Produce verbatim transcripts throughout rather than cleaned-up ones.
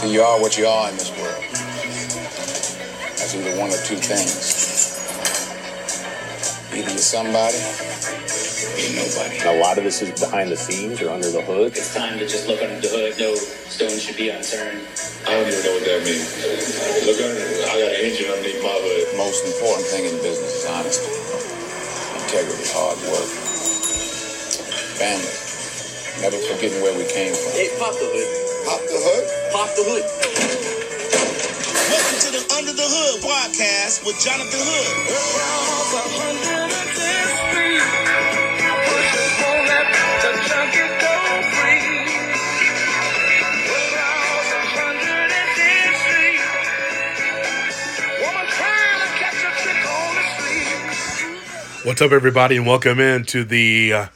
And you are what you are in this world. That's either one or two things. Either you're somebody or you're nobody. A lot of this is behind the scenes or under the hood. It's time to just look under the hood. No stone should be unturned. I don't even know what that means. Look under the hood. I got an engine underneath my hood. Most important thing in business is honesty, integrity, hard work, family. Never forgetting where we came from. Hey, pop the hood. Pop the hood? Pop the hood. Welcome to the Under the Hood broadcast with Jonathan Hood. What's up, everybody, and welcome in to the... Uh,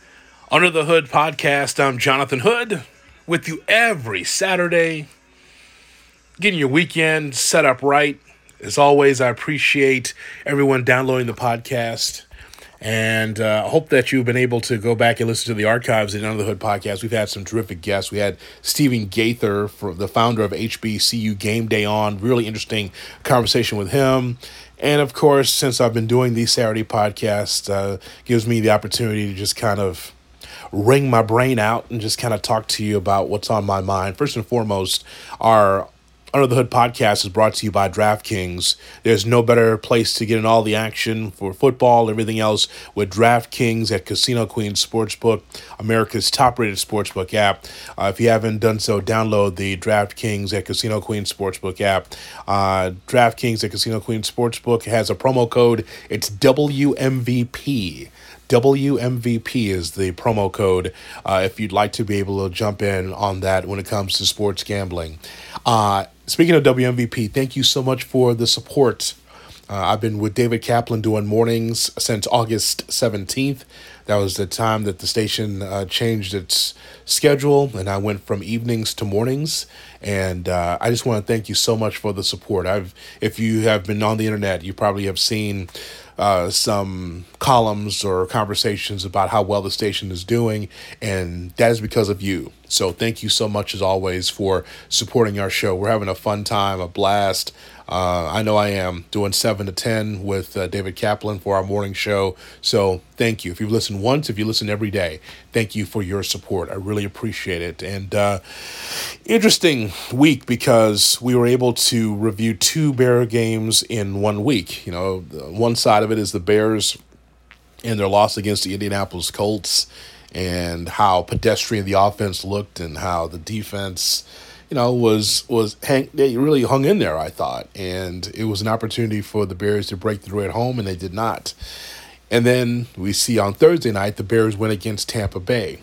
Under the Hood podcast. I'm Jonathan Hood with you every Saturday, getting your weekend set up right. As always, I appreciate everyone downloading the podcast, and I uh, hope that you've been able to go back and listen to the archives of the Under the Hood podcast. We've had some terrific guests. We had Stephen Gaither, the founder of H B C U Game Day, on. Really interesting conversation with him. And, of course, since I've been doing these Saturday podcasts, uh, gives me the opportunity to just kind of wring my brain out and just kind of talk to you about what's on my mind. First and foremost, our Under the Hood podcast is brought to you by DraftKings. There's no better place to get in all the action for football, everything else, with DraftKings at Casino Queen Sportsbook, America's top-rated sportsbook app. Uh, if you haven't done so, download the DraftKings at Casino Queen Sportsbook app. Uh, DraftKings at Casino Queen Sportsbook has a promo code. It's W M V P. W M V P is the promo code uh, if you'd like to be able to jump in on that when it comes to sports gambling. Uh, speaking of W M V P, thank you so much for the support. Uh, I've been with David Kaplan doing mornings since August seventeenth. That was the time that the station uh, changed its schedule, and I went from evenings to mornings. And uh, I just want to thank you so much for the support. I've, if you have been on the internet, you probably have seen Uh, some columns or conversations about how well the station is doing, and that is because of you. So thank you so much, as always, for supporting our show. We're having a fun time, a blast. Uh, I know I am, doing seven to ten with uh, David Kaplan for our morning show. So thank you. If you've listened once, if you listen every day, thank you for your support. I really appreciate it. And uh, interesting week, because we were able to review two Bear games in one week. You know, one side of it is the Bears and their loss against the Indianapolis Colts, and how pedestrian the offense looked, and how the defense, you know, was was hang, they really hung in there, I thought. And it was an opportunity for the Bears to break through at home, and they did not. And then we see on Thursday night, the Bears went against Tampa Bay.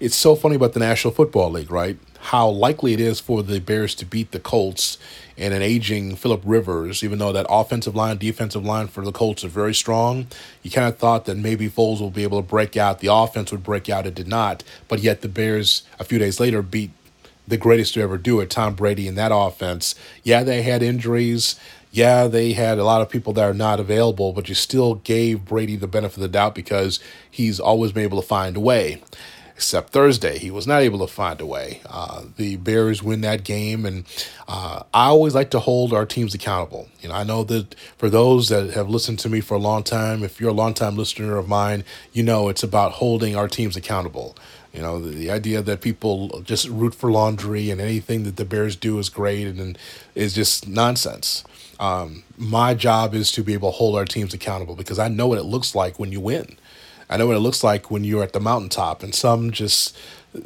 It's so funny about the National Football League, right? How likely it is for the Bears to beat the Colts and an aging Philip Rivers, even though that offensive line, defensive line for the Colts are very strong. You kind of thought that maybe Foles will be able to break out. The offense would break out. It did not. But yet the Bears, a few days later, beat the greatest to ever do it, Tom Brady, in that offense. Yeah, they had injuries. Yeah, they had a lot of people that are not available, but you still gave Brady the benefit of the doubt because he's always been able to find a way. Except Thursday, he was not able to find a way. Uh, the Bears win that game, and uh, I always like to hold our teams accountable. You know, I know that for those that have listened to me for a long time, if you're a long-time listener of mine, you know it's about holding our teams accountable. You know, the, the idea that people just root for laundry and anything that the Bears do is great and, and is just nonsense. Um, my job is to be able to hold our teams accountable, because I know what it looks like when you win. I know what it looks like when you're at the mountaintop, and some just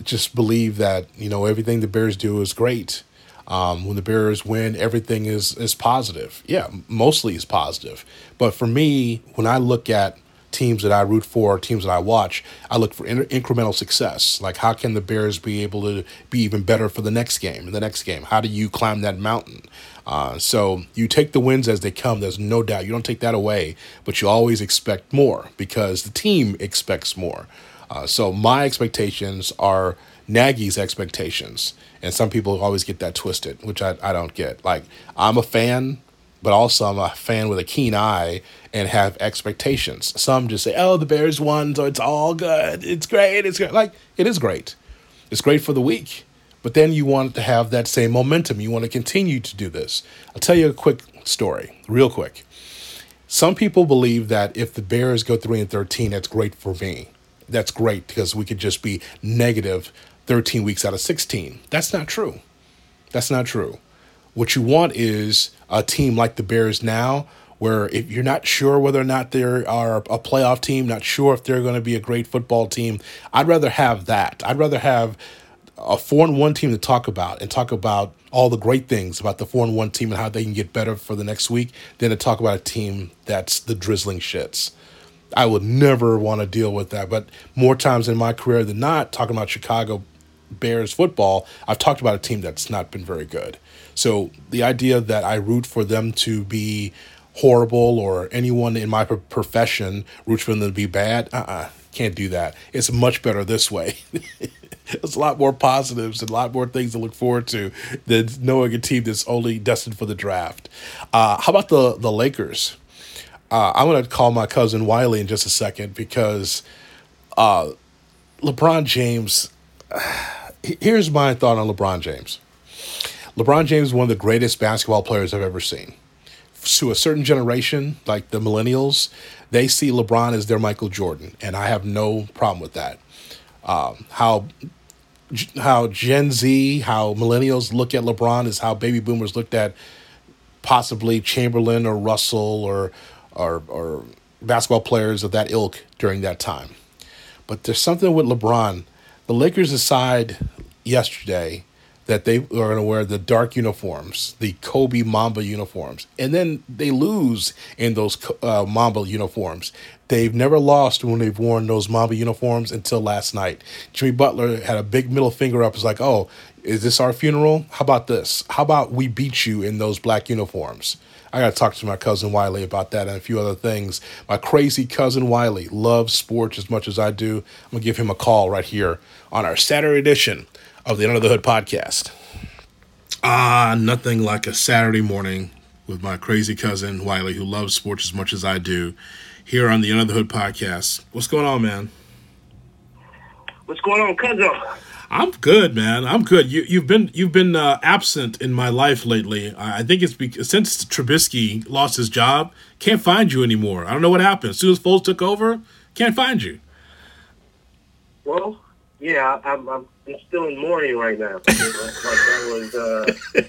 just believe that, you know, everything the Bears do is great. Um, when the Bears win, everything is, is positive. Yeah, mostly is positive. But for me, when I look at teams that I root for, teams that I watch, I look for in- incremental success. Like, how can the Bears be able to be even better for the next game, the next game? How do you climb that mountain? Uh, so you take the wins as they come. There's no doubt. You don't take that away, but you always expect more because the team expects more. Uh, so my expectations are Nagy's expectations. And some people always get that twisted, which I, I don't get. Like, I'm a fan, but also I'm a fan with a keen eye and have expectations. Some just say, oh, the Bears won, so it's all good. It's great. It's great. Like, it is great. It's great for the week. But then you want to have that same momentum. You want to continue to do this. I'll tell you a quick story, real quick. Some people believe that if the Bears go three and thirteen, that's great for me. That's great because we could just be negative thirteen weeks out of sixteen. That's not true. That's not true. What you want is a team like the Bears now, where if you're not sure whether or not they are a playoff team, not sure if they're going to be a great football team, I'd rather have that. I'd rather have a four and one team to talk about and talk about all the great things about the four and one team and how they can get better for the next week than to talk about a team that's the drizzling shits. I would never want to deal with that. But more times in my career than not, talking about Chicago Bears football, I've talked about a team that's not been very good. So the idea that I root for them to be horrible or anyone in my profession roots for them to be bad, uh-uh, can't do that. It's much better this way. There's a lot more positives and a lot more things to look forward to than knowing a team that's only destined for the draft. Uh, how about the, the Lakers? Uh, I'm going to call my cousin Wiley in just a second because uh, LeBron James, uh, here's my thought on LeBron James. LeBron James is one of the greatest basketball players I've ever seen. To a certain generation, like the millennials, they see LeBron as their Michael Jordan, and I have no problem with that. Um, how how Gen Z, how millennials look at LeBron is how baby boomers looked at possibly Chamberlain or Russell or, or or basketball players of that ilk during that time. But there's something with LeBron. The Lakers decide yesterday that they are going to wear the dark uniforms, the Kobe Mamba uniforms, and then they lose in those uh, Mamba uniforms. They've never lost when they've worn those Mamba uniforms until last night. Jimmy Butler had a big middle finger up. It's like, oh, is this our funeral? How about this? How about we beat you in those black uniforms? I got to talk to my cousin Wiley about that and a few other things. My crazy cousin Wiley loves sports as much as I do. I'm going to give him a call right here on our Saturday edition of the Under the Hood podcast. Ah, uh, nothing like a Saturday morning with my crazy cousin Wiley, who loves sports as much as I do, here on the Under the Hood podcast. What's going on, man? What's going on, cousin? I'm good, man. I'm good. You, you've been you've been uh, absent in my life lately. I think it's because since Trubisky lost his job, can't find you anymore. I don't know what happened. As soon as Foles took over, can't find you. Well, yeah, I'm. I'm... I'm still in mourning right now. Like, like that was uh,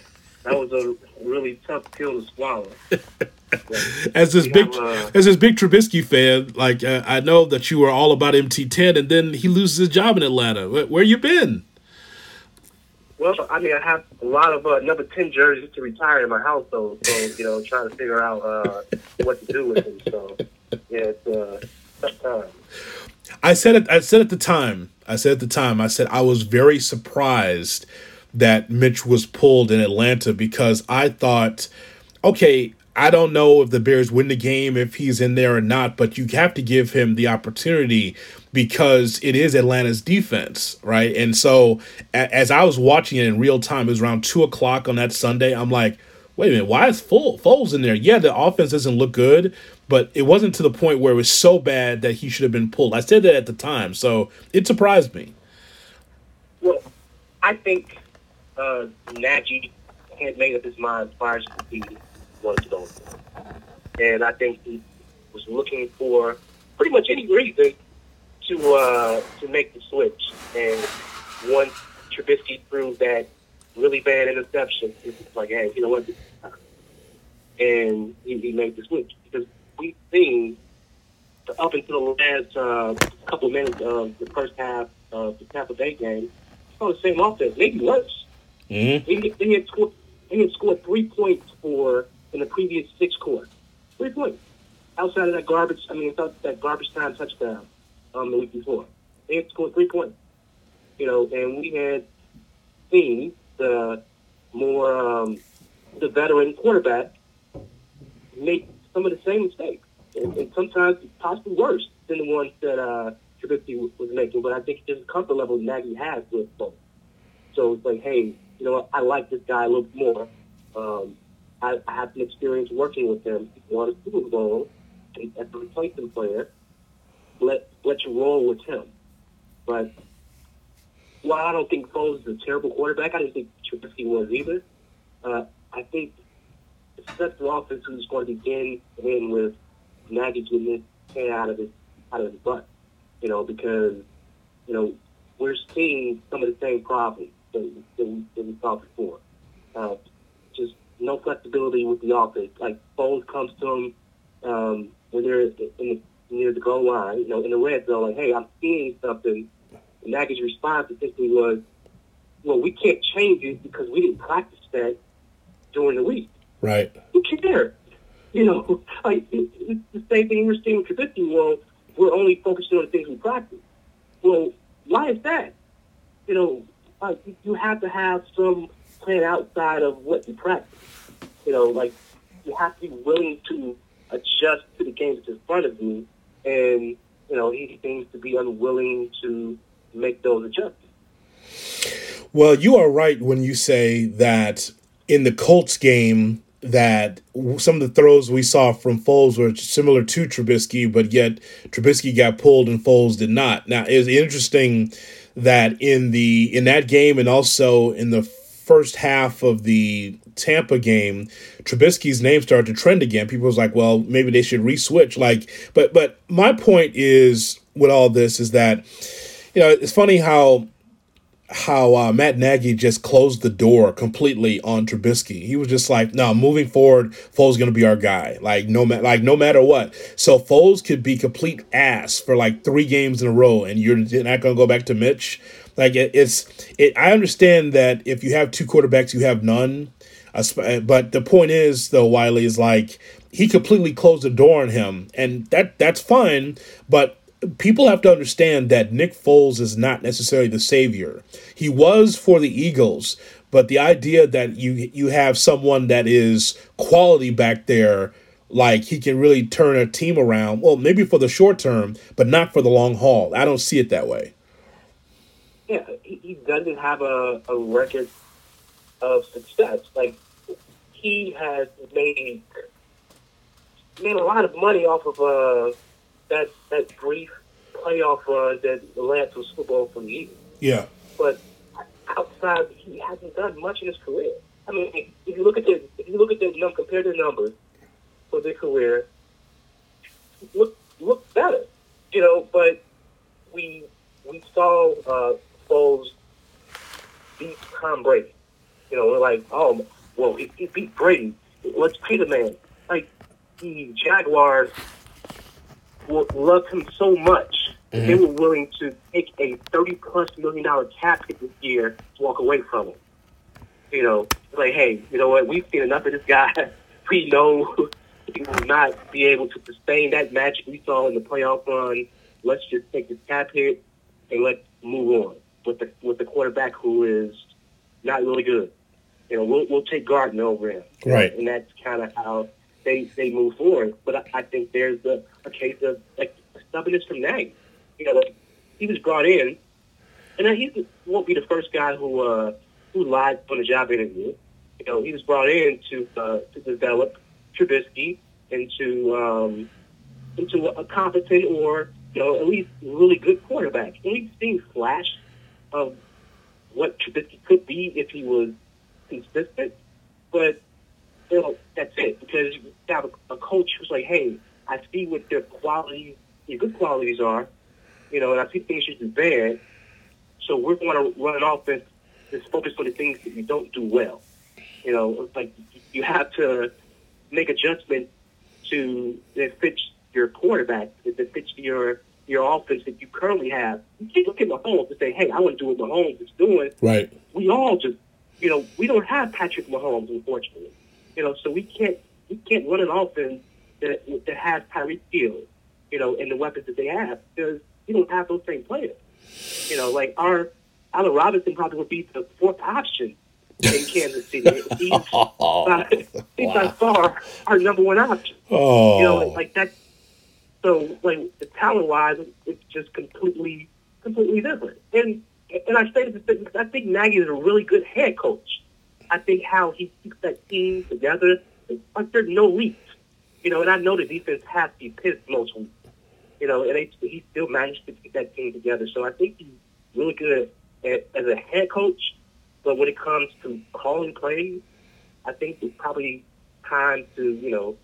that was a really tough pill to swallow. As this big, have, uh, as this big Trubisky fan, like uh, I know that you were all about M T ten, and then he loses his job in Atlanta. Where, where you been? Well, I mean, I have a lot of uh, number ten jerseys to retire in my household, so you know, I'm trying to figure out uh, what to do with them. So yeah, it's uh, tough time. I said it. I said at the time. I said at the time. I said I was very surprised that Mitch was pulled in Atlanta because I thought, okay, I don't know if the Bears win the game if he's in there or not, but you have to give him the opportunity because it is Atlanta's defense, right? And so a- as I was watching it in real time, it was around two o'clock on that Sunday. I'm like, wait a minute, why is Foles in there? Yeah, the offense doesn't look good, but it wasn't to the point where it was so bad that he should have been pulled. I said that at the time, so it surprised me. Well, I think uh, Nagy had made up his mind prior to the season he wanted to go. And I think he was looking for pretty much any reason to uh, to make the switch. And once Trubisky proved that really bad interception, it's like, hey, you know what? And he, he made the switch because we've seen up until the last uh, couple minutes of the first half of the Tampa Bay game, it's on the same offense. Maybe worse. Mm-hmm. They, they, had scored, they had scored three points for in the previous six quarters. Three points outside of that garbage. I mean, that garbage time touchdown um, the week before. They had scored three points. You know, and we had seen the more um, the veteran quarterback make some of the same mistakes, and, and sometimes possibly worse than the ones that uh, Trubisky was making. But I think there's a comfort level Nagy has with both. So it's like, hey, you know what? I like this guy a little bit more. Um, I, I have some experience working with him. He won a Super Bowl as a replacement player. Let let you roll with him. But Well, I don't think Foles is a terrible quarterback. I didn't think Trubisky was either. Uh, I think that's the offense who's going to get in with Nagy getting his head out of his, out of his butt, you know, because, you know, we're seeing some of the same problems that we, that we, that we saw before. Uh, just no flexibility with the offense. Like, Foles comes to him um, when they're in the, near the goal line, you know, in the red zone, like, hey, I'm seeing something. And Nagy's response essentially was, well, we can't change it because we didn't practice that during the week. Right. Who cares? You know, like, it's the same thing we're seeing with Trubisky. Well, we're only focusing on the things we practice. Well, why is that? You know, like, you have to have some plan outside of what you practice. You know, like, you have to be willing to adjust to the game that's in front of you. And, you know, he seems to be unwilling to make those adjustments. Well, you are right when you say that in the Colts game, that some of the throws we saw from Foles were similar to Trubisky, but yet Trubisky got pulled and Foles did not. Now, it's interesting that in the in that game and also in the first half of the Tampa game, Trubisky's name started to trend again. People was like, well, maybe they should re-switch. Like, but but my point is with all this is that, you know, it's funny how how uh, Matt Nagy just closed the door completely on Trubisky. He was just like, no, moving forward, Foles is going to be our guy. Like no, ma- like, no matter what. So Foles could be complete ass for like three games in a row, and you're not going to go back to Mitch. Like it, it's, it, I understand that if you have two quarterbacks, you have none. Uh, but the point is, though, Wiley is like, he completely closed the door on him, and that that's fine, but people have to understand that Nick Foles is not necessarily the savior. He was for the Eagles, but the idea that you you have someone that is quality back there, like he can really turn a team around, well, maybe for the short term, but not for the long haul. I don't see it that way. Yeah, he doesn't have a, a record of success. Like, he has made, made a lot of money off of uh, that that brief playoff run that led to a Super Bowl for the Eagles. Yeah. But outside, he hasn't done much in his career. I mean, if you look at the if you look at the you know, compare the numbers for their career, look look better, you know. But we we saw uh, Foles beat Tom Brady. You know, we're like, oh, well, he, he beat Brady. Let's pay the man. Like, the Jaguars loved him so much that mm-hmm. they were willing to take a thirty plus million dollar cap hit this year to walk away from him. You know, like, hey, you know what? We've seen enough of this guy. We know he will not be able to sustain that match we saw in the playoff run. Let's just take this cap hit and let's move on with the with the quarterback who is not really good. You know, we'll we'll take Gardner over him. Right. And that's kind of how they they move forward. But I, I think there's a, a case of, like, stubbornness from Nagy. You know, like, he was brought in, and he won't be the first guy who uh, who lied on a job interview. You know, he was brought in to uh, to develop Trubisky into um, into a competent or, you know, at least really good quarterback. And we've seen flash of what Trubisky could be if he was consistent, but, you know, that's it. Because you have a, a coach who's like, hey, I see what their qualities, your good qualities are, you know, and I see things should be bad, so we're going to run an offense that's focused on the things that you don't do well. You know, it's like you have to make adjustments to that fits your quarterback, that fits your your offense that you currently have. You can't look at Mahomes and say, hey, I want to do what Mahomes is doing. Right. We all just, you know, we don't have Patrick Mahomes, unfortunately. You know, so we can't we can't run an offense that that has Tyreek Hill, you know, and the weapons that they have, because we don't have those same players. You know, like our Allen Robinson probably would be the fourth option in Kansas City. He's, oh, by, he's wow. by far our number one option. Oh. You know, like, like that. So, like, the talent-wise, it's just completely, completely different. And and I say this, I think Nagy is a really good head coach. I think how he keeps that team together, like, there's no leaks. You know, and I know the defense has to be pissed most weeks. You know, and they, he still managed to keep that team together. So I think he's really good as a head coach, but when it comes to calling plays, I think it's probably time to, you know,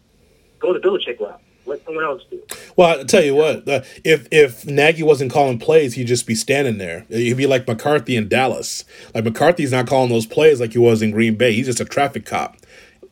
go the Belichick route. Let someone else do it. Well, I'll tell you what, uh, if if Nagy wasn't calling plays, he'd just be standing there. He'd be like McCarthy in Dallas. Like, McCarthy's not calling those plays like he was in Green Bay. He's just a traffic cop.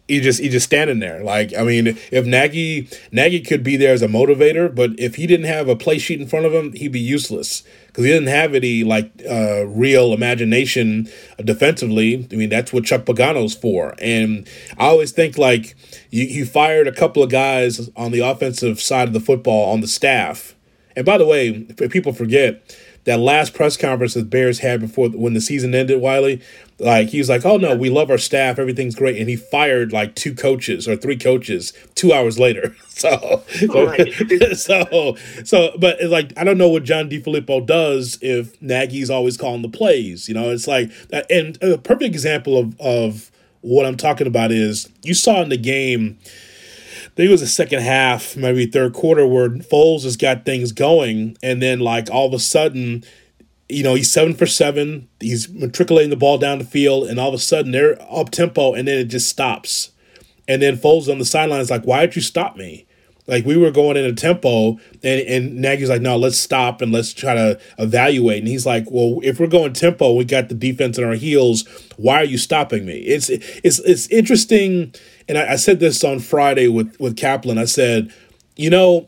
He just he just standing there. Like, I mean, if Nagy Nagy could be there as a motivator, but if he didn't have a play sheet in front of him, he'd be useless because he didn't have any like uh, real imagination defensively. I mean, that's what Chuck Pagano's for. And I always think, like, you, you fired a couple of guys on the offensive side of the football on the staff. And by the way, if people forget, that last press conference that Bears had before when the season ended, Wiley, like, he was like, oh, no, we love our staff. Everything's great. And he fired like two coaches or three coaches two hours later. So, right. so, so, but it's like, I don't know what John DeFilippo does if Nagy's always calling the plays. You know, it's like, and a perfect example of, of what I'm talking about is you saw in the game, I think it was the second half, maybe third quarter, where Foles has got things going. And then, like, all of a sudden, you know, he's seven for seven. He's matriculating the ball down the field. And all of a sudden, they're up-tempo, and then it just stops. And then Foles on the sideline is like, why did you stop me? Like, we were going in a tempo, and, and Nagy's like, no, let's stop and let's try to evaluate. And he's like, well, if we're going tempo, we got the defense on our heels. Why are you stopping me? It's it's it's interesting. And I, I said this on Friday with, with Kaplan. I said, you know,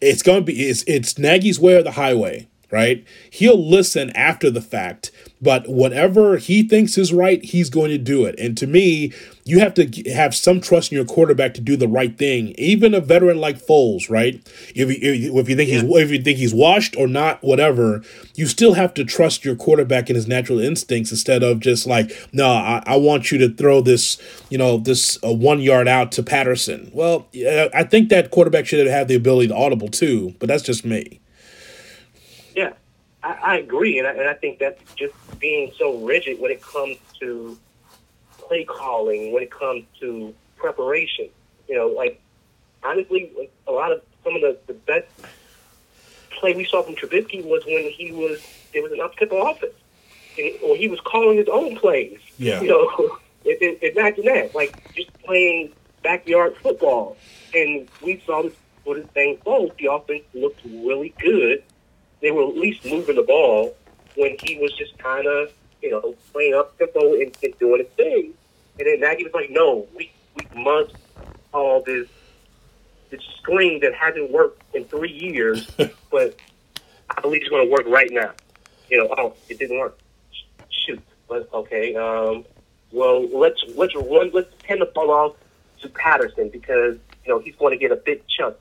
it's going to be it's it's Nagy's way or the highway, right? He'll listen after the fact, but whatever he thinks is right, he's going to do it. And to me, you have to have some trust in your quarterback to do the right thing. Even a veteran like Foles, right? If you, if you think he's if you think he's washed or not, whatever, you still have to trust your quarterback in his natural instincts instead of just like, no, I, I want you to throw this, you know, this uh, one yard out to Patterson. Well, I think that quarterback should have the ability to audible too, but that's just me. Yeah, I, I agree, and I, and I think that's just being so rigid when it comes to play calling, when it comes to preparation. You know, like, honestly, a lot of some of the, the best play we saw from Trubisky was when he was there was an up-tempo offense, and, or he was calling his own plays. Yeah, you know, it, it, imagine that, like just playing backyard football, and we saw this for this thing. Oh, the offense looked really good. They were at least moving the ball when he was just kind of, you know, playing up tempo and, and doing his thing. And then Nagy was like, no, we, we must call this, this screen that hasn't worked in three years, but I believe it's going to work right now. You know, oh, it didn't work. Shoot. But, okay, um, well, let's let's run, let's hand the ball off to Patterson because, you know, he's going to get a big chunk.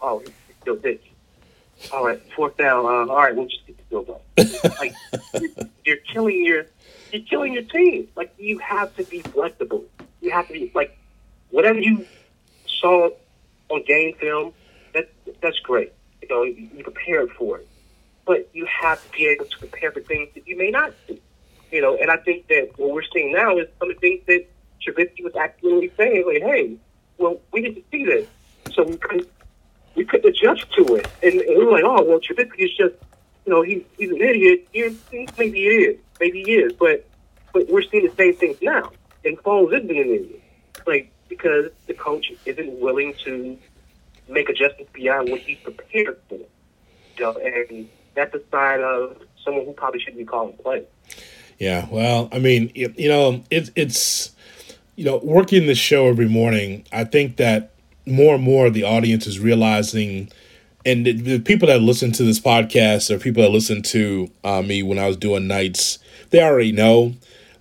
Oh, he's still big. All right, fourth down. Um, all right, we'll just get the field goal. Like, you're killing your, you're killing your team. Like, you have to be flexible. You have to be like, whatever you saw on game film, that that's great. You know, you, you prepared for it, but you have to be able to prepare for things that you may not do. You know, and I think that what we're seeing now is some of the things that Trubisky was actually saying, like, hey, well, we didn't see this, so we couldn't. We couldn't adjust to it. And, and we were like, oh, well, Trubisky is just, you know, he, he's an idiot. He, maybe he is. Maybe he is. But but we're seeing the same things now. And Foles isn't an idiot. Like, because the coach isn't willing to make adjustments beyond what he's prepared for. You know, and that's a sign of someone who probably shouldn't be calling plays. Yeah, well, I mean, you, you know, it, it's, you know, working this show every morning, I think that more and more the audience is realizing, and the, the people that listen to this podcast or people that listen to uh, me when I was doing nights, they already know,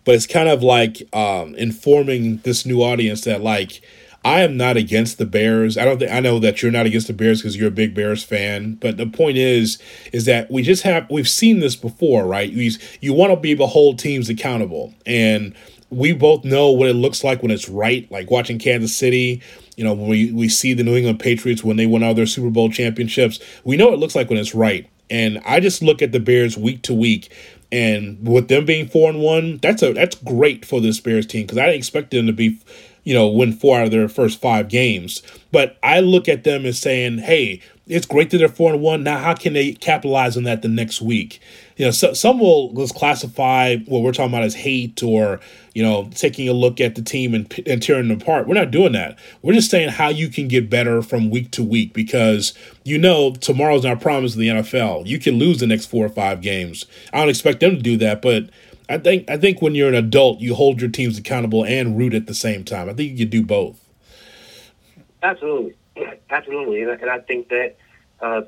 but it's kind of like um, informing this new audience that, like, I am not against the Bears. I don't think I know that you're not against the Bears because you're a big Bears fan. But the point is, is that we just have we've seen this before, right? We, you want to be able to hold teams accountable, and we both know what it looks like when it's right, like watching Kansas City. You know, we, we see the New England Patriots when they win all their Super Bowl championships. We know what it looks like when it's right. And I just look at the Bears week to week. And with them being four and one, that's a that's great for this Bears team because I didn't expect them to be you know, win four out of their first five games. But I look at them as saying, hey, it's great that they're four and one. Now, how can they capitalize on that the next week? You know, so, some will let's classify what we're talking about as hate or, you know, taking a look at the team and, and tearing them apart. We're not doing that. We're just saying how you can get better from week to week, because, you know, tomorrow's not promised in the N F L. You can lose the next four or five games. I don't expect them to do that, but I think I think when you're an adult, you hold your teams accountable and root at the same time. I think you can do both. Absolutely. Absolutely. And I, and I think that uh,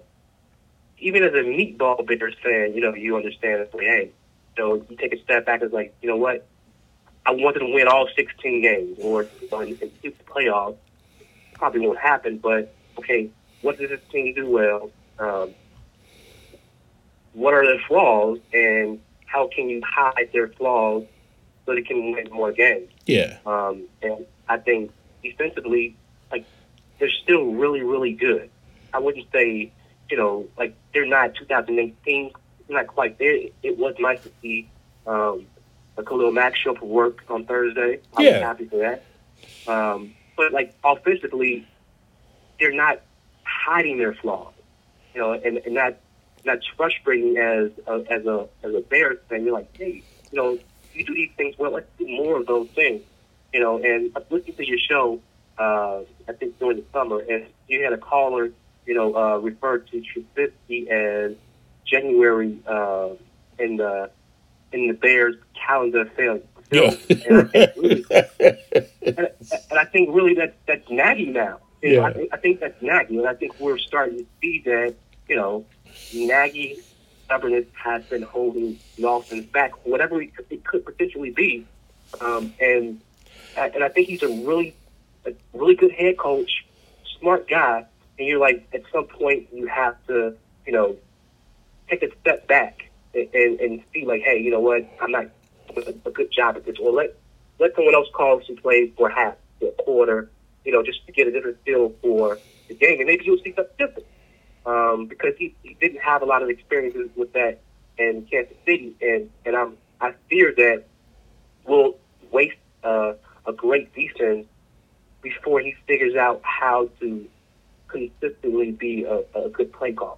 even as a meatball bidders fan, you know, you understand it's like, hey, so you take a step back and it's like, you know what? I wanted to win all sixteen games or you know, and keep the playoffs. Probably won't happen, but, okay, what does this team do well? Um, what are their flaws? And how can you hide their flaws so they can win more games? Yeah. Um, and I think defensively, like, they're still really, really good. I wouldn't say, you know, like they're not two thousand eighteen, not quite there. It was nice to see um, a Khalil Mack show up for work on Thursday. I yeah. was happy for that. Um, but, like, offensively, they're not hiding their flaws, you know, and, and not that's frustrating as a, as a as a Bears fan. You're like, hey, you know, you do these things well. Let's do more of those things, you know. And I listened to your show, uh, I think during the summer, and you had a caller, you know, uh, referred to Trubisky as January uh, in the in the Bears calendar failure. Yeah. and, I really, and, and I think really that that's Nagy now. You yeah. know, I, th- I think that's Nagy, and I think we're starting to see that, you know. Nagy's stubbornness has been holding Lawson back, whatever it could, it could potentially be, um, and and I think he's a really, a really good head coach, smart guy. And you're like, at some point, you have to, you know, take a step back and and, and see, like, hey, you know what, I'm not doing a good job at this. Well, let let someone else call some plays for half, for a quarter, you know, just to get a different feel for the game, and maybe you'll see something different. Um, because he, he didn't have a lot of experiences with that in Kansas City, and, and I'm, I fear that we'll waste uh, a great defense before he figures out how to consistently be a, a good play caller.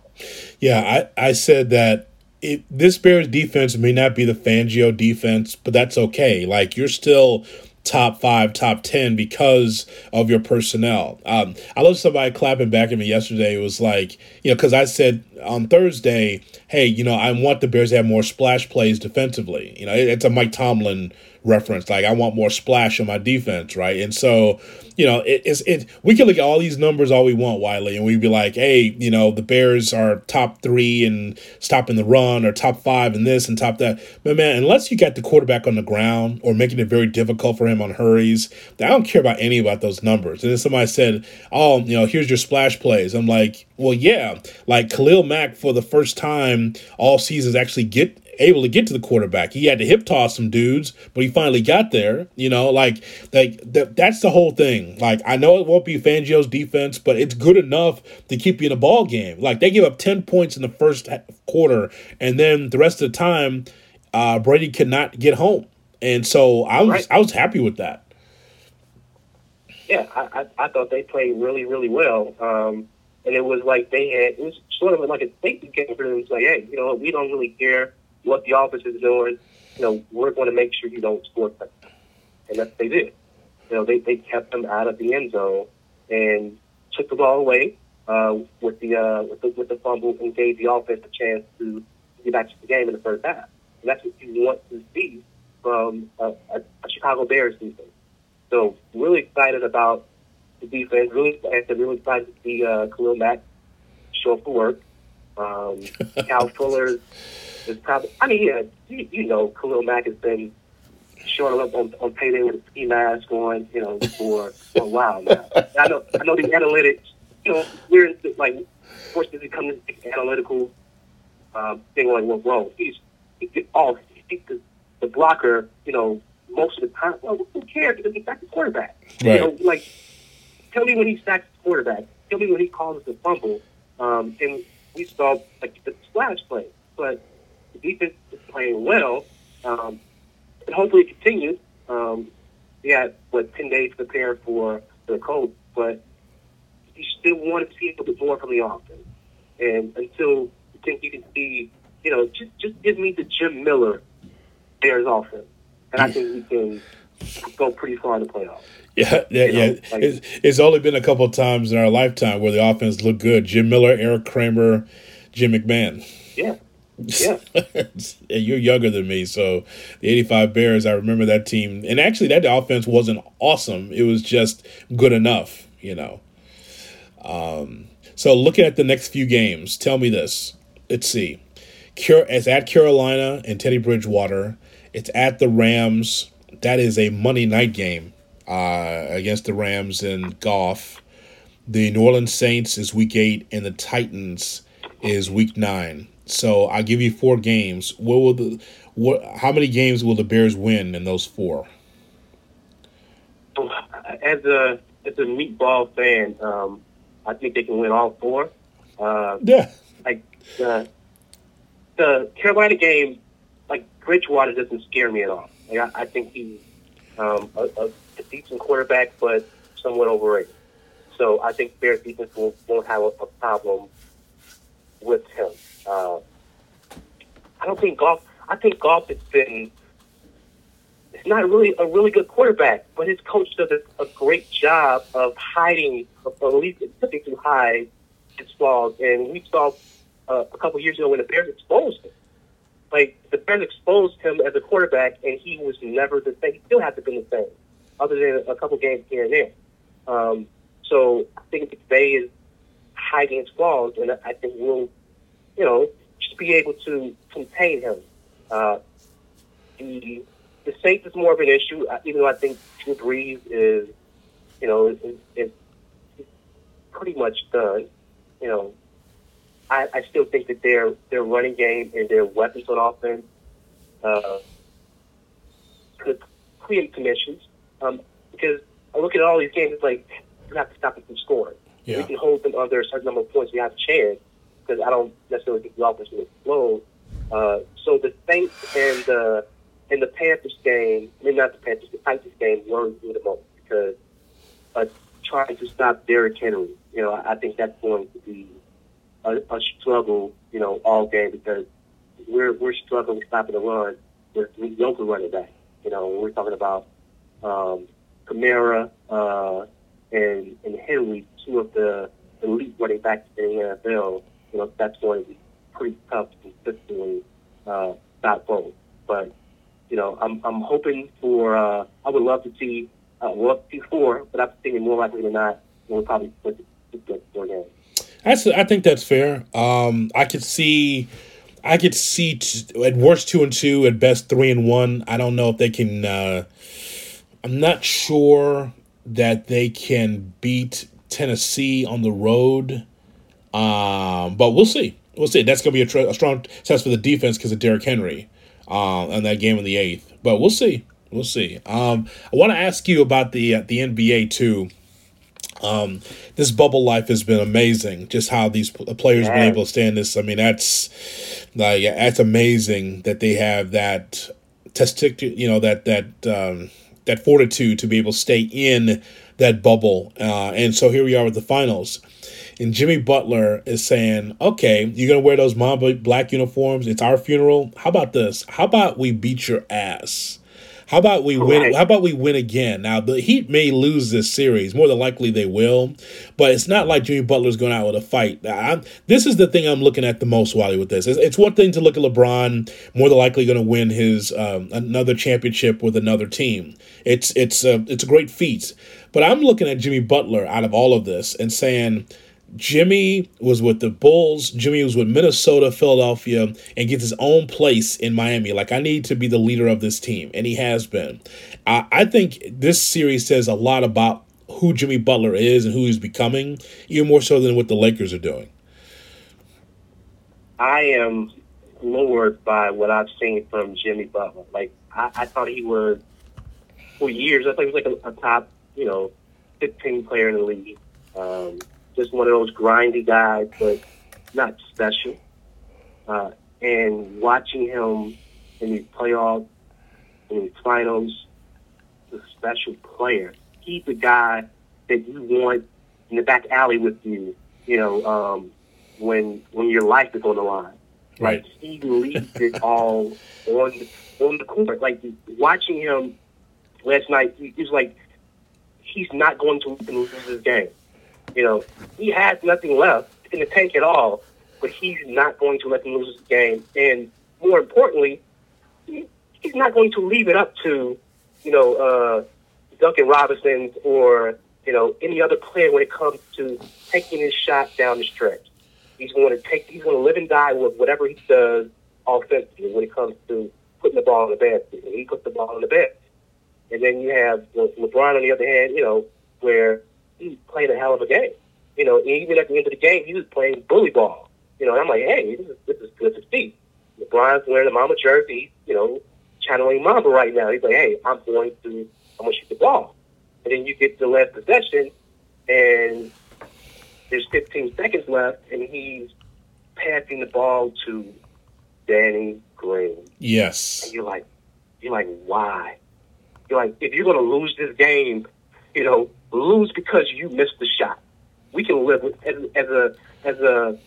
Yeah, I, I said that it, this Bears defense may not be the Fangio defense, but that's okay. Like, you're still top five, top ten because of your personnel. Um, I love somebody clapping back at me yesterday. It was like, you know, because I said on Thursday, hey, you know, I want the Bears to have more splash plays defensively. You know, it, it's a Mike Tomlin reference. Like, I want more splash on my defense, right? And so, you know, it, it's it. We can look at all these numbers all we want, Wiley, and we'd be like, hey, you know, the Bears are top three and stopping the run, or top five and this and top that. But man, unless you got the quarterback on the ground or making it very difficult for him on hurries, I don't care about any about those numbers. And then somebody said, oh, you know, here's your splash plays. I'm like, well, yeah, like Khalil Mack for the first time all seasons actually get. able to get to the quarterback. He had to hip toss some dudes, but he finally got there. You know, like like that, that's the whole thing. Like, I know it won't be Fangio's defense, but it's good enough to keep you in a ball game. Like, they give up ten points in the first quarter, and then the rest of the time, uh, Brady could not get home. And so I was right. I was happy with that. Yeah, I, I I thought they played really really well, um, and it was like they had it was sort of like a safety game for them. It's like, hey, you know, we don't really care what the offense is doing, you know, we're going to make sure you don't score them. And that's what they did. You know, they, they kept them out of the end zone and took the ball away uh, with the uh, with the, with the fumble and gave the offense a chance to get back to the game in the first half. And that's what you want to see from a, a, a Chicago Bears defense. So really excited about the defense. Really, really excited to see uh, Khalil Mack show up for work. Um, Cal Fuller's It's probably, I mean, yeah, you, you know, Khalil Mack has been showing up on, on payday with a ski mask on, you know, for, for a while now. I know, I know the analytics, you know, we're like, of course, this becomes an analytical uh, thing like, well, whoa, he's, he's all, he's the, the blocker, you know, most of the time. Well, who cares? Because he's sacked the quarterback. Right. You know, like, tell me when he sacks the quarterback. Tell me when he calls the fumble. Um, and we saw, like, the splash play. But the defense is playing well, um, and hopefully it continues. Um, he had, what, ten days to prepare for the Colts, but you still want to see him put the more from the offense. And until you think you can see, you know, just just give me the Jim Miller Bears offense. And I think he can go pretty far in the playoffs. Yeah, yeah, you know, yeah. Like, it's, it's only been a couple of times in our lifetime where the offense looked good. Jim Miller, Eric Kramer, Jim McMahon. Yeah. Yeah. You're younger than me, so the eighty-five Bears, I remember that team. And actually, that offense wasn't awesome. It was just good enough, you know. Um, so looking at the next few games, tell me this. Let's see. It's at Carolina and Teddy Bridgewater. It's at the Rams. That is a Monday night game uh, against the Rams and Goff. The New Orleans Saints is week eight, and the Titans is week nine. So I'll give you four games. What will the what? How many games will the Bears win in those four? As a as a meatball fan, um, I think they can win all four. Uh, yeah, like uh, the Carolina game, like Bridgewater doesn't scare me at all. Like, I, I think he's um, a, a, a decent quarterback, but somewhat overrated. So I think Bears defense won't, won't have a, a problem with him. Uh, I don't think Goff. I think Goff has been. It's not really a really good quarterback, but his coach does a, a great job of hiding, of at least attempting to hide his flaws. And we saw uh, a couple years ago when the Bears exposed him. Like the Bears exposed him as a quarterback, and he was never the same. He still hasn't been the same, other than a couple games here and there. Um, so I think McVay is hiding his flaws, and I think we'll. You know, just be able to contain him. Uh, the the Saints is more of an issue, even though I think Drew Brees is, you know, is, is, is pretty much done. You know, I, I still think that their their running game and their weapons on offense uh, could create some issues. Um, because I look at all these games, it's like you have to stop them from scoring. Yeah. We can hold them under a certain number of points. We have a chance. Because I don't necessarily think the offense will explode. Uh, so the Saints and the and the Panthers game, I mean not the Panthers, the Titans game worries me the most because uh, trying to stop Derrick Henry, you know, I, I think that's going to be a, a struggle, you know, all game because we're we're struggling stopping the run with mediocre running back. You know, we're talking about um, Kamara uh, and and Henry, two of the elite running backs in the N F L. You know, that's going to be pretty tough to consistently uh, stop both. But, you know, I'm I'm hoping for, uh, I would love to see, uh, well, see four, but I'm thinking more likely than not, we'll probably put the four down. That's, I think that's fair. Um, I could see, I could see t- at worst two and two, at best three and one. I don't know if they can, uh, I'm not sure that they can beat Tennessee on the road. Um, but we'll see. We'll see. That's going to be a, tr- a strong test for the defense because of Derrick Henry uh, on that game in the eighth. But we'll see. We'll see. Um, I want to ask you about the uh, the N B A, too. Um, this bubble life has been amazing, just how these p- players have been able to stand this. I mean, that's like that's amazing that they have that testicular, you know, that, that, um, that fortitude to be able to stay in that bubble. Uh, and so here we are with the finals. And Jimmy Butler is saying, okay, you're going to wear those Mamba black uniforms. It's our funeral. How about this? How about we beat your ass? How about we All win? Right. How about we win again? Now, the Heat may lose this series. More than likely they will. But it's not like Jimmy Butler's going out with a fight. I'm, this is the thing I'm looking at the most, Wiley, with this. It's, it's one thing to look at LeBron more than likely going to win his um, another championship with another team. It's, it's, uh, it's a great feat. But I'm looking at Jimmy Butler out of all of this and saying – Jimmy was with the Bulls. Jimmy was with Minnesota, Philadelphia, and gets his own place in Miami. Like, I need to be the leader of this team, and he has been. I, I think this series says a lot about who Jimmy Butler is and who he's becoming, even more so than what the Lakers are doing. I am floored by what I've seen from Jimmy Butler. Like, I, I thought he was, for years, I thought he was like a, a top, you know, fifteen player in the league. Um Just one of those grindy guys, but not special. Uh, and watching him in these playoffs, in these finals, just special player. He's the guy that you want in the back alley with you, you know, um, when when your life is on the line. Right. Like, he leads it all on the, on the court. Like, watching him last night, it's like he's not going to lose this game. You know, he has nothing left in the tank at all, but he's not going to let them lose this game. And more importantly, he, he's not going to leave it up to, you know, uh, Duncan Robinson or, you know, any other player when it comes to taking his shot down the stretch. He's going to take, he's going to live and die with whatever he does offensively when it comes to putting the ball in the basket. And he puts the ball in the basket. And then you have LeBron on the other hand, you know, where he's playing a hell of a game. You know, even at the end of the game, he was playing bully ball. You know, and I'm like, hey, this is, this is good to see. LeBron's wearing a mama jersey, you know, channeling mama right now. He's like, hey, I'm going to, I'm going to shoot the ball. And then you get to the last possession, and there's fifteen seconds left, and he's passing the ball to Danny Green. Yes. And you're like, you're like, why? You're like, if you're going to lose this game, you know, lose because you missed the shot. We can live with, as, as a as a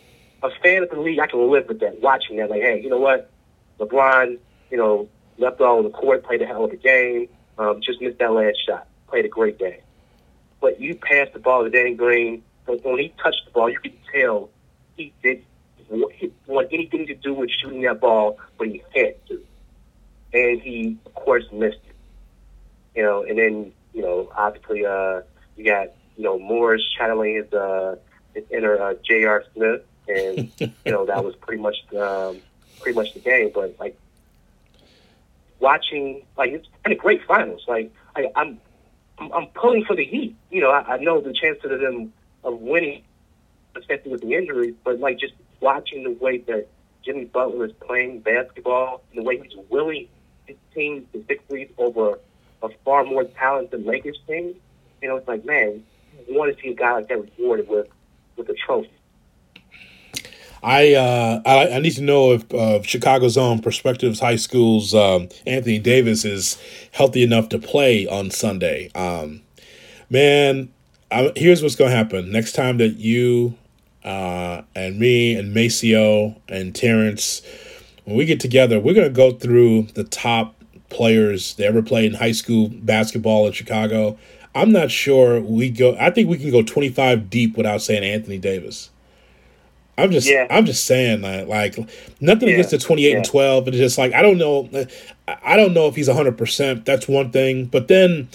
a fan of the league, I can live with that, watching that. Like, hey, you know what? LeBron, you know, left all on the court, played a hell of a game, um, just missed that last shot, played a great game. But you passed the ball to Danny Green. But when he touched the ball, you could tell he didn't want anything to do with shooting that ball, but he had to. And he, of course, missed it. You know, and then, you know, obviously uh, you got, you know, Moore's channeling his, uh, his inner uh, J R Smith. And, you know, that was pretty much um, pretty much the game. But, like, watching, like, it's been a great finals. Like, I, I'm I'm pulling for the Heat. You know, I, I know the chance to them of winning, especially with the injuries, but, like, just watching the way that Jimmy Butler is playing basketball and the way he's willing his team to victories over a far more talented Lakers team, you know, it's like, man, you want to see a guy like that rewarded with, with a trophy. I, uh, I I need to know if uh, Chicago's own Perspectives High School's um, Anthony Davis is healthy enough to play on Sunday. Um, man, I, here's what's going to happen. Next time that you uh, and me and Maceo and Terrence, when we get together, we're going to go through the top players that ever played in high school basketball in Chicago. I'm not sure we go – I think we can go twenty-five deep without saying Anthony Davis. I'm just, yeah. I'm just saying that, like, nothing yeah. against the twenty-eight yeah. and twelve, but it's just like I don't know, I don't know if he's a hundred percent. That's one thing, but then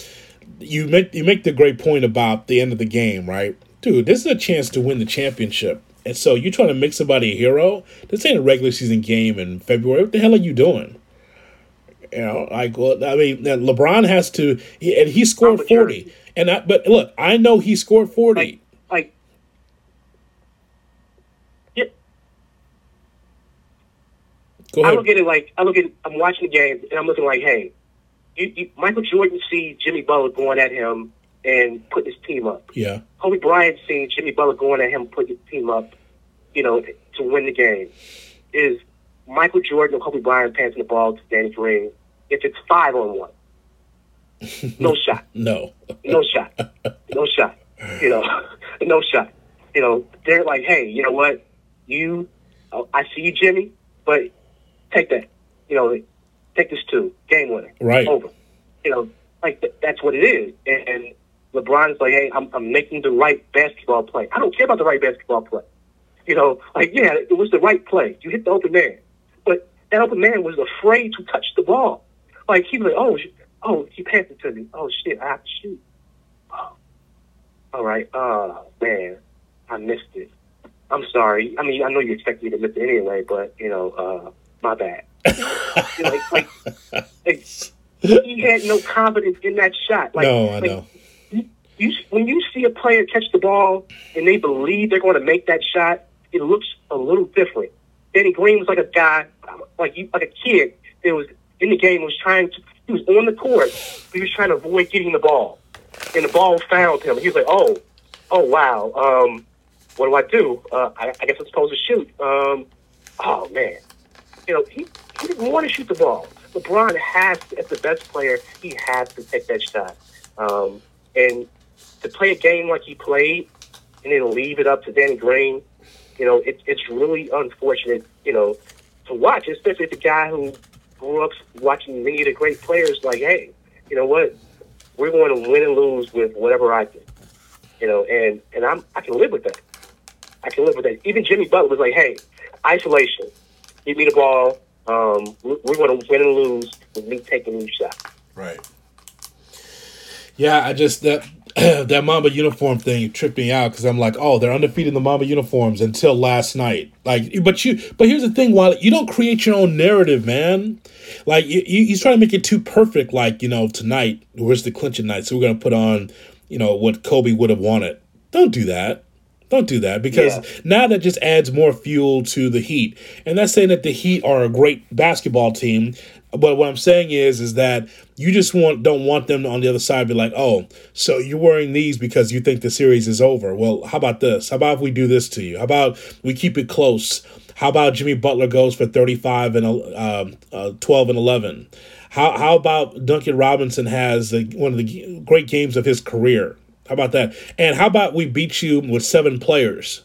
you make you make the great point about the end of the game, right, dude? This is a chance to win the championship, and so you're trying to make somebody a hero. This ain't a regular season game in February. What the hell are you doing? You know, like, well, I mean, LeBron has to, he, and he scored oh, forty, and I, but look, I know he scored forty. Like, I look at it like I look at. It, I'm watching the game and I'm looking like, hey, you, you, Michael Jordan sees Jimmy Butler going at him and putting his team up. Yeah. Kobe Bryant sees Jimmy Butler going at him and putting his team up, you know, to win the game. Is Michael Jordan or Kobe Bryant passing the ball to Danny Green? If it's five on one, no shot. No. No shot. No shot. You know, no shot. You know, they're like, hey, you know what? You, I see you, Jimmy, but. Take that, you know, take this two, game winner, right? Over, you know, like th- that's what it is. And, and LeBron's like, hey, I'm, I'm making the right basketball play. I don't care about the right basketball play, you know. Like, yeah, it was the right play. You hit the open man, but that open man was afraid to touch the ball. Like he was like, oh, sh- oh, he passed it to me. Oh shit, I have to shoot. Oh. All right, oh man, I missed it. I'm sorry. I mean, I know you expect me to miss it anyway, but you know. uh My bad. like, like, like, he had no confidence in that shot. Like, no, I like, know. You, you, when you see a player catch the ball and they believe they're going to make that shot, it looks a little different. Danny Green was like a guy, like like a kid that was in the game, was trying to, he was on the court, but he was trying to avoid getting the ball. And the ball found him. He was like, oh, oh, wow. Um, what do I do? Uh, I, I guess I'm supposed to shoot. Um, oh, man. You know, he, he didn't want to shoot the ball. LeBron has, as the best player, he has to take that shot. Um, and to play a game like he played and then leave it up to Danny Green, you know, it, it's really unfortunate, you know, to watch, especially the guy who grew up watching many of the great players like, hey, you know what, we're going to win and lose with whatever I do, you know, and, and I'm, I can live with that. I can live with that. Even Jimmy Butler was like, hey, isolation, give me the ball. Um, we're going to win and lose with me taking each shot. Right. Yeah, I just, that that Mamba uniform thing tripped me out because I'm like, oh, they're undefeated in the Mamba uniforms until last night. Like, but you, but here's the thing, Wiley, you don't create your own narrative, man. Like, you, you, he's trying to make it too perfect. Like, you know, tonight, where's the clinching night? So we're going to put on, you know, what Kobe would have wanted. Don't do that. Don't do that because yeah. now that just adds more fuel to the Heat. And that's saying that the Heat are a great basketball team. But what I'm saying is, is that you just want don't want them on the other side to be like, oh, so you're wearing these because you think the series is over. Well, how about this? How about if we do this to you? How about we keep it close? How about Jimmy Butler goes for thirty-five and uh, uh, twelve and eleven? How how about Duncan Robinson has the, one of the great games of his career? How about that? And how about we beat you with seven players?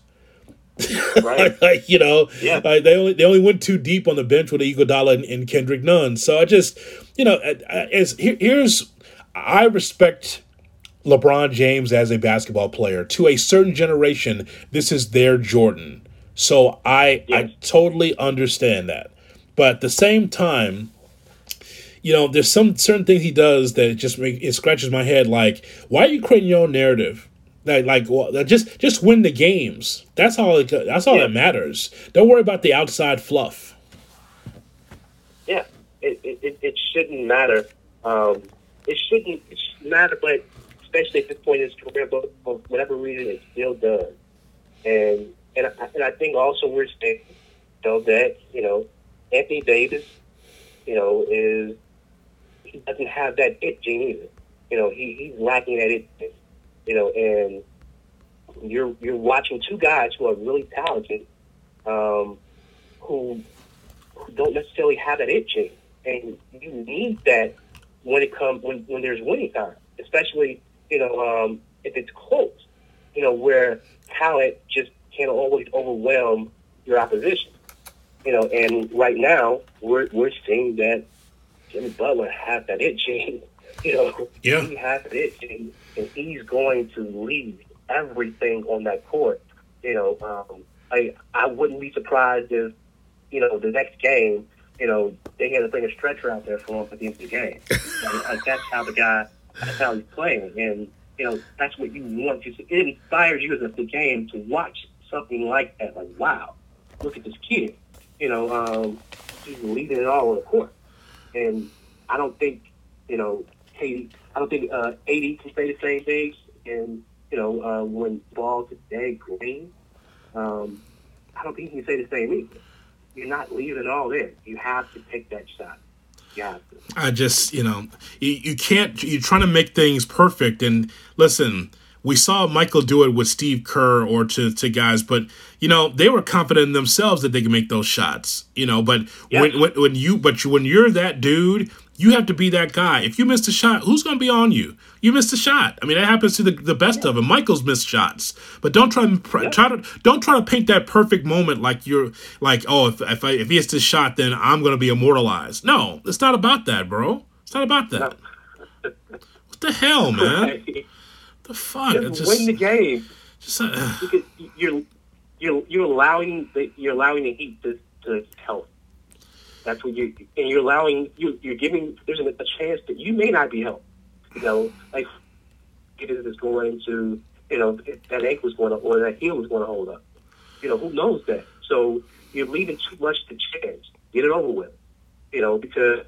Right. Like, you know, yeah. uh, they only they only went too deep on the bench with Iguodala and, and Kendrick Nunn. So I just, you know, as here, here's I respect LeBron James as a basketball player. To a certain generation, this is their Jordan. So I yeah. I totally understand that. But at the same time, you know, there's some certain things he does that just make it scratches my head. Like, why are you creating your own narrative? Like, like well, just just win the games. That's all. It, that's all yeah. that matters. Don't worry about the outside fluff. Yeah, it it, it shouldn't matter. Um, it shouldn't it shouldn't matter, but especially at this point in his career, but for whatever reason, it still does. And and I, and I think also we're saying though that you know Anthony Davis, you know, is. He doesn't have that it gene either. You know, he, he's lacking that it gene. You know, and you're you're watching two guys who are really talented, um, who, who don't necessarily have that it gene. And you need that when it comes when, when there's winning time. Especially, you know, um, if it's close, you know, where talent just can't always overwhelm your opposition. You know, and right now we're we're seeing that Jimmy Butler has that it gene, you know. Yeah. He has that it gene, and he's going to lead everything on that court. You know, um, I I wouldn't be surprised if, you know, the next game, you know, they had to bring a stretcher out there for him at the end of the game. I mean, that's how the guy, that's how he's playing, and you know, that's what you want. It inspires you as a game to watch something like that. Like, wow, look at this kid. You know, um, he's leading it all on the court. And I don't think, you know, Katie, I don't think uh, A D can say the same things. And, you know, uh, when ball today Green, um, I don't think he can say the same either. You're not leaving it all in. You have to take that shot. You have to. I just, you know, you, you can't, you're trying to make things perfect. And listen, we saw Michael do it with Steve Kerr or to, to guys, but, you know, they were confident in themselves that they could make those shots, you know, but yeah. when, when when you but when you're that dude, you have to be that guy. If you missed a shot, who's going to be on you? You missed a shot. I mean, that happens to the, the best yeah. of them. Michael's missed shots, but don't try yeah. try to don't try to paint that perfect moment like you're like, oh, if if, I, if he hits this shot, then I'm going to be immortalized. No, it's not about that, bro. It's not about that. No. What the hell, man? The fuck? Just, just win the game. Just, uh, you're you're you're allowing the you're allowing the Heat to, to help. That's what you and you're allowing you you're giving. There's a, a chance that you may not be helped. You know, like it is going to you know that ankle's going to or that heel is going to hold up. You know who knows that. So you're leaving too much to chance. Get it over with. You know because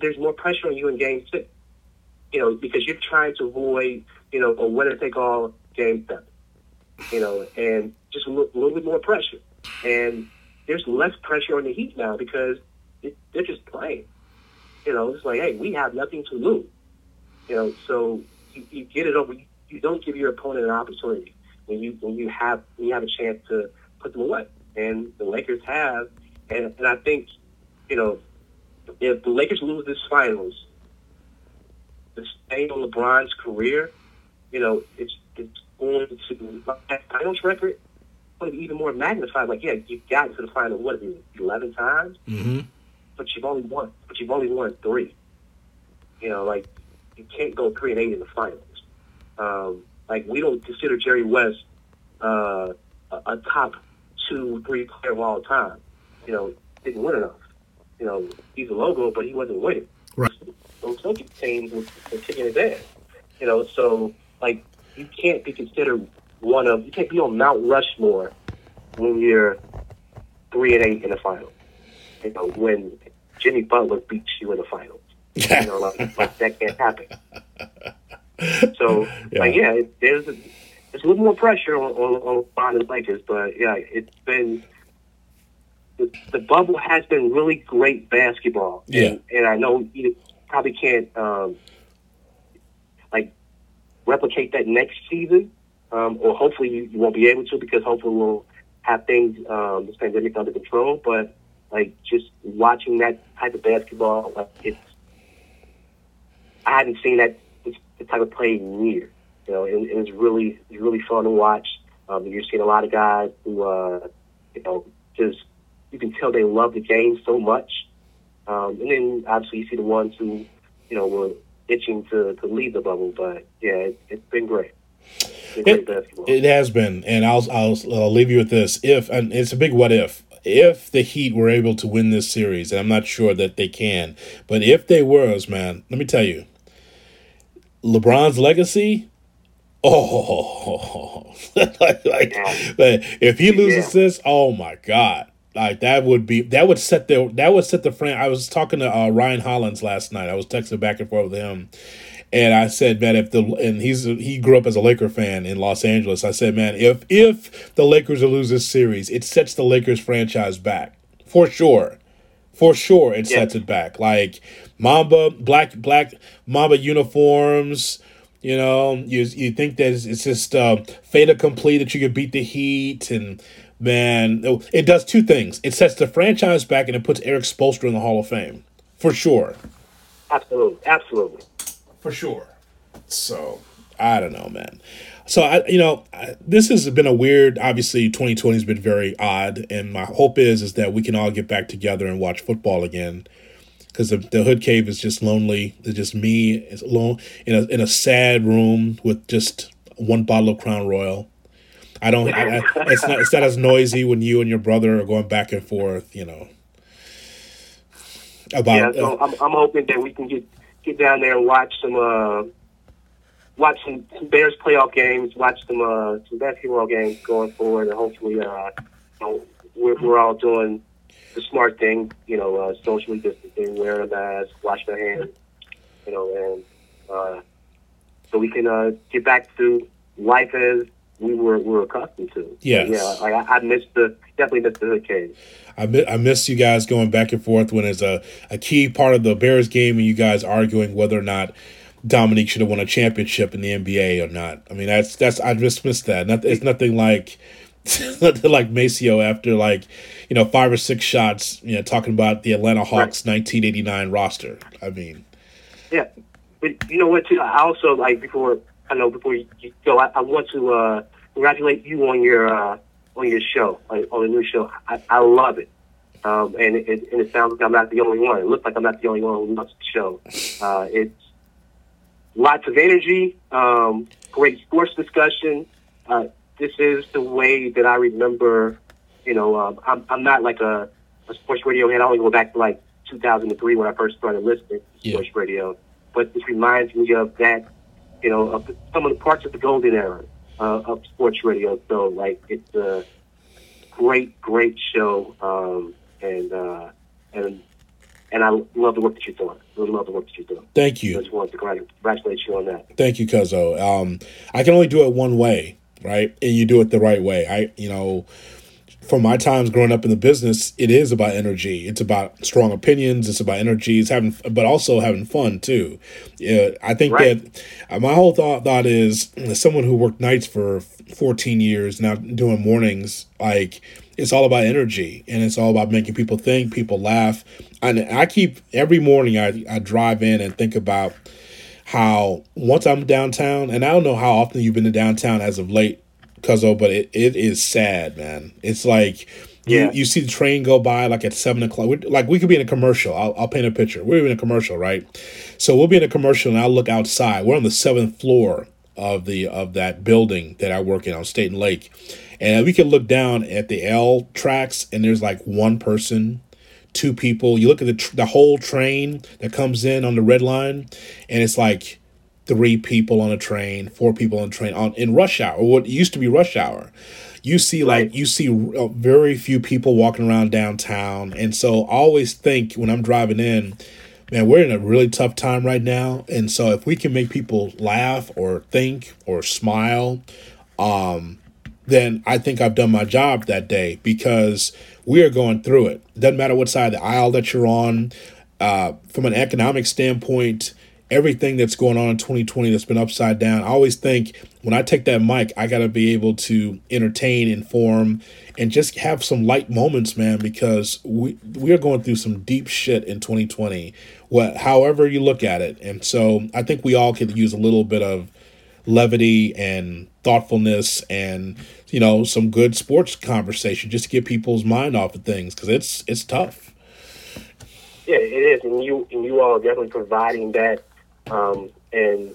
there's more pressure on you in game six. You know because you're trying to avoid. You know, a winner-take-all game seven. You know, and just a little, a little bit more pressure. And there's less pressure on the Heat now because it, they're just playing. You know, it's like, hey, we have nothing to lose. You know, so you, you get it over. You don't give your opponent an opportunity when you when you have when you have a chance to put them away. And the Lakers have. And, and I think, you know, if the Lakers lose this finals, the stain on LeBron's career, you know, it's it's going to that finals record. Going to be even more magnified. Like, yeah, you've gotten to the final what eleven times, mm-hmm. but you've only won. But you've only won three. You know, like you can't go three and eight in the finals. Um, like we don't consider Jerry West uh, a, a top two, three player of all time. You know, didn't win enough. You know, he's a logo, but he wasn't winning. Right. Those Celtics teams were kicking his ass. You know, so like you can't be considered one of you can't be on Mount Rushmore when you're three and eight in the final. You know, when Jimmy Butler beats you in the finals. You know, like, like that can't happen. So, yeah. like, yeah, it, there's, a, there's a little more pressure on on, on the Lakers, but yeah, it's been the, the bubble has been really great basketball. Yeah, and, and I know you probably can't um, like replicate that next season. Um, or hopefully you, you won't be able to because hopefully we'll have things, um, this pandemic under control. But, like, just watching that type of basketball, like, it's, I haven't seen that the type of play in years. You know, it, it was really, it was really fun to watch. Um, you're seeing a lot of guys who, uh, you know, just, you can tell they love the game so much. Um, and then, obviously, you see the ones who, you know, were itching to, to leave the bubble. But, yeah, it, it's been great. It, it has been, and I'll, I'll I'll leave you with this. If and it's a big what if. If the Heat were able to win this series, and I'm not sure that they can, but if they were, man, let me tell you, LeBron's legacy. Oh, like, like but if he loses yeah. this, oh my God. Like that would be that would set the that would set the frame. I was talking to uh, Ryan Hollins last night. I was texting back and forth with him, and I said, man, if the and he's he grew up as a Laker fan in Los Angeles. I said, man, if if the Lakers lose this series, it sets the Lakers franchise back for sure. For sure, it yeah. sets it back. Like Mamba black black Mamba uniforms. You know, you you think that it's just uh, fait accompli that you could beat the Heat and. Man, it does two things. It sets the franchise back and it puts Eric Spoelstra in the Hall of Fame. For sure. Absolutely. Absolutely. For sure. So, I don't know, man. So, I, you know, I, this has been a weird, obviously, twenty twenty has been very odd. And my hope is is that we can all get back together and watch football again. Because the, the Hood Cave is just lonely. It's just me it's alone in a, in a sad room with just one bottle of Crown Royal. I don't. I, I, it's not. It's not as noisy when you and your brother are going back and forth. You know. About. Yeah, so uh, I'm, I'm hoping that we can get, get down there and watch some uh, watch some, some Bears playoff games, watch some uh, some basketball games going forward, and hopefully, uh, you know, we're we're all doing the smart thing. You know, uh, socially distancing, wearing masks, washing our hands. You know, and uh, so we can uh, get back to life as. We were we were accustomed to. Yes. Yeah, like I, I missed the definitely missed the Hood Cave. I miss, I miss you guys going back and forth when it's a, a key part of the Bears game and you guys arguing whether or not Dominique should have won a championship in the N B A or not. I mean that's that's I just missed that. Not, it's nothing like nothing like Maceo after like you know five or six shots. You know talking about the Atlanta Hawks right. nineteen eighty-nine roster. I mean. Yeah, but you know what? Too, I also like before. I know before you go, I, I want to uh, congratulate you on your uh, on your show, like, on the new show. I, I love it, um, and it, it and it sounds like I'm not the only one. It looks like I'm not the only one who loves the show. Uh, it's lots of energy, um, great sports discussion. Uh, this is the way that I remember. You know, um, I'm I'm not like a, a sports radio head. I only go back to like two thousand three when I first started listening to sports yeah. radio, but this reminds me of that. You know, of the, some of the parts of the golden era uh, of sports radio. So, like, it's a great, great show, um, and uh, and and I love the work that you're doing. Really love the work that you're doing. Thank you. I just wanted to congratulate you on that. Thank you, Cuzzo. Um, I can only do it one way, right? And you do it the right way. I, you know. From my times growing up in the business, it is about energy. It's about strong opinions. It's about energy. It's having, but also having fun too. Yeah, I think right. that my whole thought thought is as someone who worked nights for fourteen years now doing mornings. Like it's all about energy and it's all about making people think, people laugh. And I keep every morning I I drive in and think about how once I'm downtown, and I don't know how often you've been to downtown as of late, Cuzzo, but it, it is sad, man. It's like yeah. you, you see the train go by like at seven o'clock. We're, like we could be in a commercial. I'll, I'll paint a picture. We're in a commercial, right? So we'll be in a commercial and I'll look outside. We're on the seventh floor of the of that building that I work in on State and Lake. And we can look down at the L tracks and there's like one person, two people. You look at the tr- the whole train that comes in on the red line and it's like three people on a train, four people on a train on in rush hour, or what used to be rush hour. You see like right. you see uh, very few people walking around downtown. And so I always think when I'm driving in, man, we're in a really tough time right now. And so if we can make people laugh or think or smile, um, then I think I've done my job that day, because we are going through it. Doesn't matter what side of the aisle that you're on. Uh, from an economic standpoint, everything that's going on in twenty twenty that's been upside down, I always think when I take that mic, I got to be able to entertain, inform, and just have some light moments, man, because we we are going through some deep shit in twenty twenty, what, however you look at it. And so I think we all could use a little bit of levity and thoughtfulness and, you know, some good sports conversation just to get people's mind off of things, because it's it's tough. Yeah, it is. And you and you all are definitely providing that. Um, and,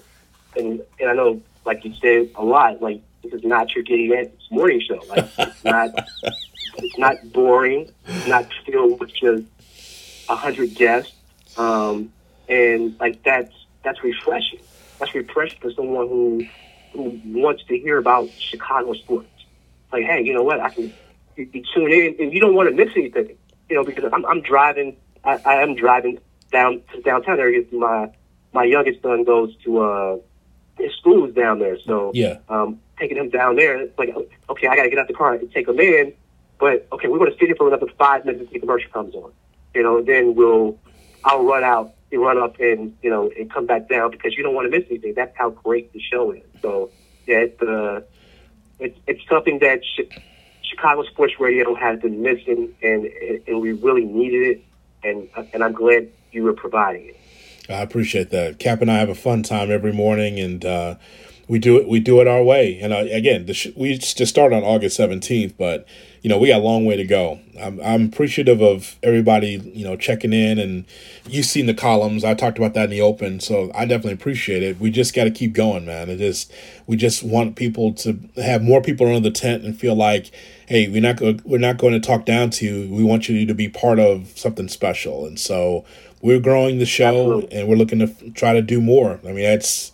and, and I know, like you said a lot, like, this is not your Getty Answers morning show. Like, it's not, it's not boring, it's not filled with just a hundred guests. Um, and like, that's, that's refreshing. That's refreshing for someone who, who wants to hear about Chicago sports. Like, hey, you know what? I can you, you tune in, and you don't want to miss anything, you know, because I'm, I'm driving, I, I am driving down to downtown area. My, My youngest son goes to uh, his school is down there, so yeah. um, taking him down there, it's like, okay, I got to get out the car and take him in, but okay, we're going to sit here for another five minutes until the commercial comes on, you know. Then we'll, I'll run out, and run up, and you know, and come back down, because you don't want to miss anything. That's how great the show is. So yeah, it's uh, it's, it's something that sh- Chicago sports radio has been missing, and and we really needed it, and and I'm glad you were providing it. I appreciate that. Cap and I have a fun time every morning, and uh, we do it. We do it our way. And uh, again, the sh- we just started on August seventeenth, but you know, we got a long way to go. I'm, I'm appreciative of everybody, you know, checking in, and you've seen the columns. I talked about that in the open, so I definitely appreciate it. We just got to keep going, man. It is. We just want people to have more people under the tent and feel like, hey, we're not go- we're not going to talk down to you. We want you to be part of something special, and so. We're growing the show, Absolutely. And we're looking to f- try to do more. I mean, that's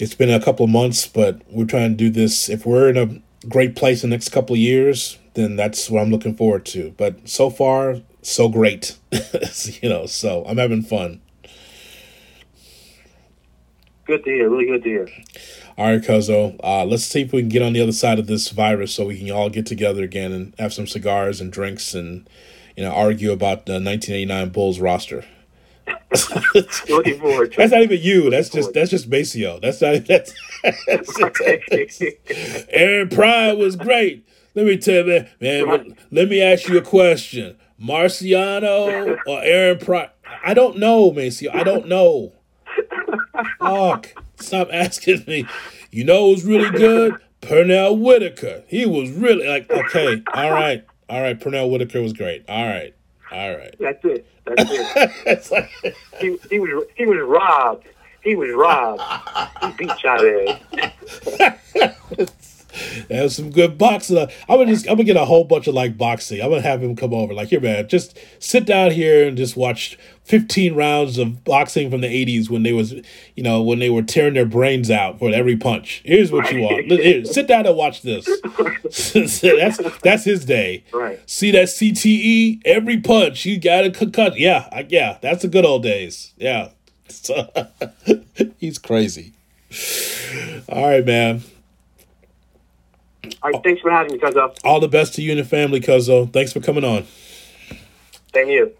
it's been a couple of months, but we're trying to do this. If we're in a great place in the next couple of years, then that's what I'm looking forward to. But so far, so great, you know. So I'm having fun. Good to hear. Really good to hear. All right, Cuzzo. Uh, let's see if we can get on the other side of this virus, so we can all get together again and have some cigars and drinks and. You know, argue about the nineteen eighty-nine Bulls roster. Looking forward to that's not even you. That's just that's just Basio. That's not that's, that's, that's, that's Aaron Pryor was great. Let me tell you, man. man let me ask you a question: Marciano or Aaron Pryor? I don't know, Maceo. I don't know. Fuck! Stop asking me. You know who's really good? Pernell Whitaker. He was really like okay. All right. All right, Pernell Whitaker was great. All right, all right. That's it. That's it. It's like... he, he was he was robbed. He was robbed. He beat y'all. That was some good boxing. I'm gonna just I'm gonna get a whole bunch of like boxing. I'm gonna have him come over. Like, here, man, just sit down here and just watch fifteen rounds of boxing from the eighties when they was, you know, when they were tearing their brains out for every punch. Here's what right. you want. Here, sit down and watch this. that's that's his day. Right. See that C T E? Every punch you got a concussion. Yeah, I, yeah. That's the good old days. Yeah. So, he's crazy. All right, man. All right, thanks for having me, Cuzzo. All the best to you and your family, Cuzzo. Thanks for coming on. Thank you.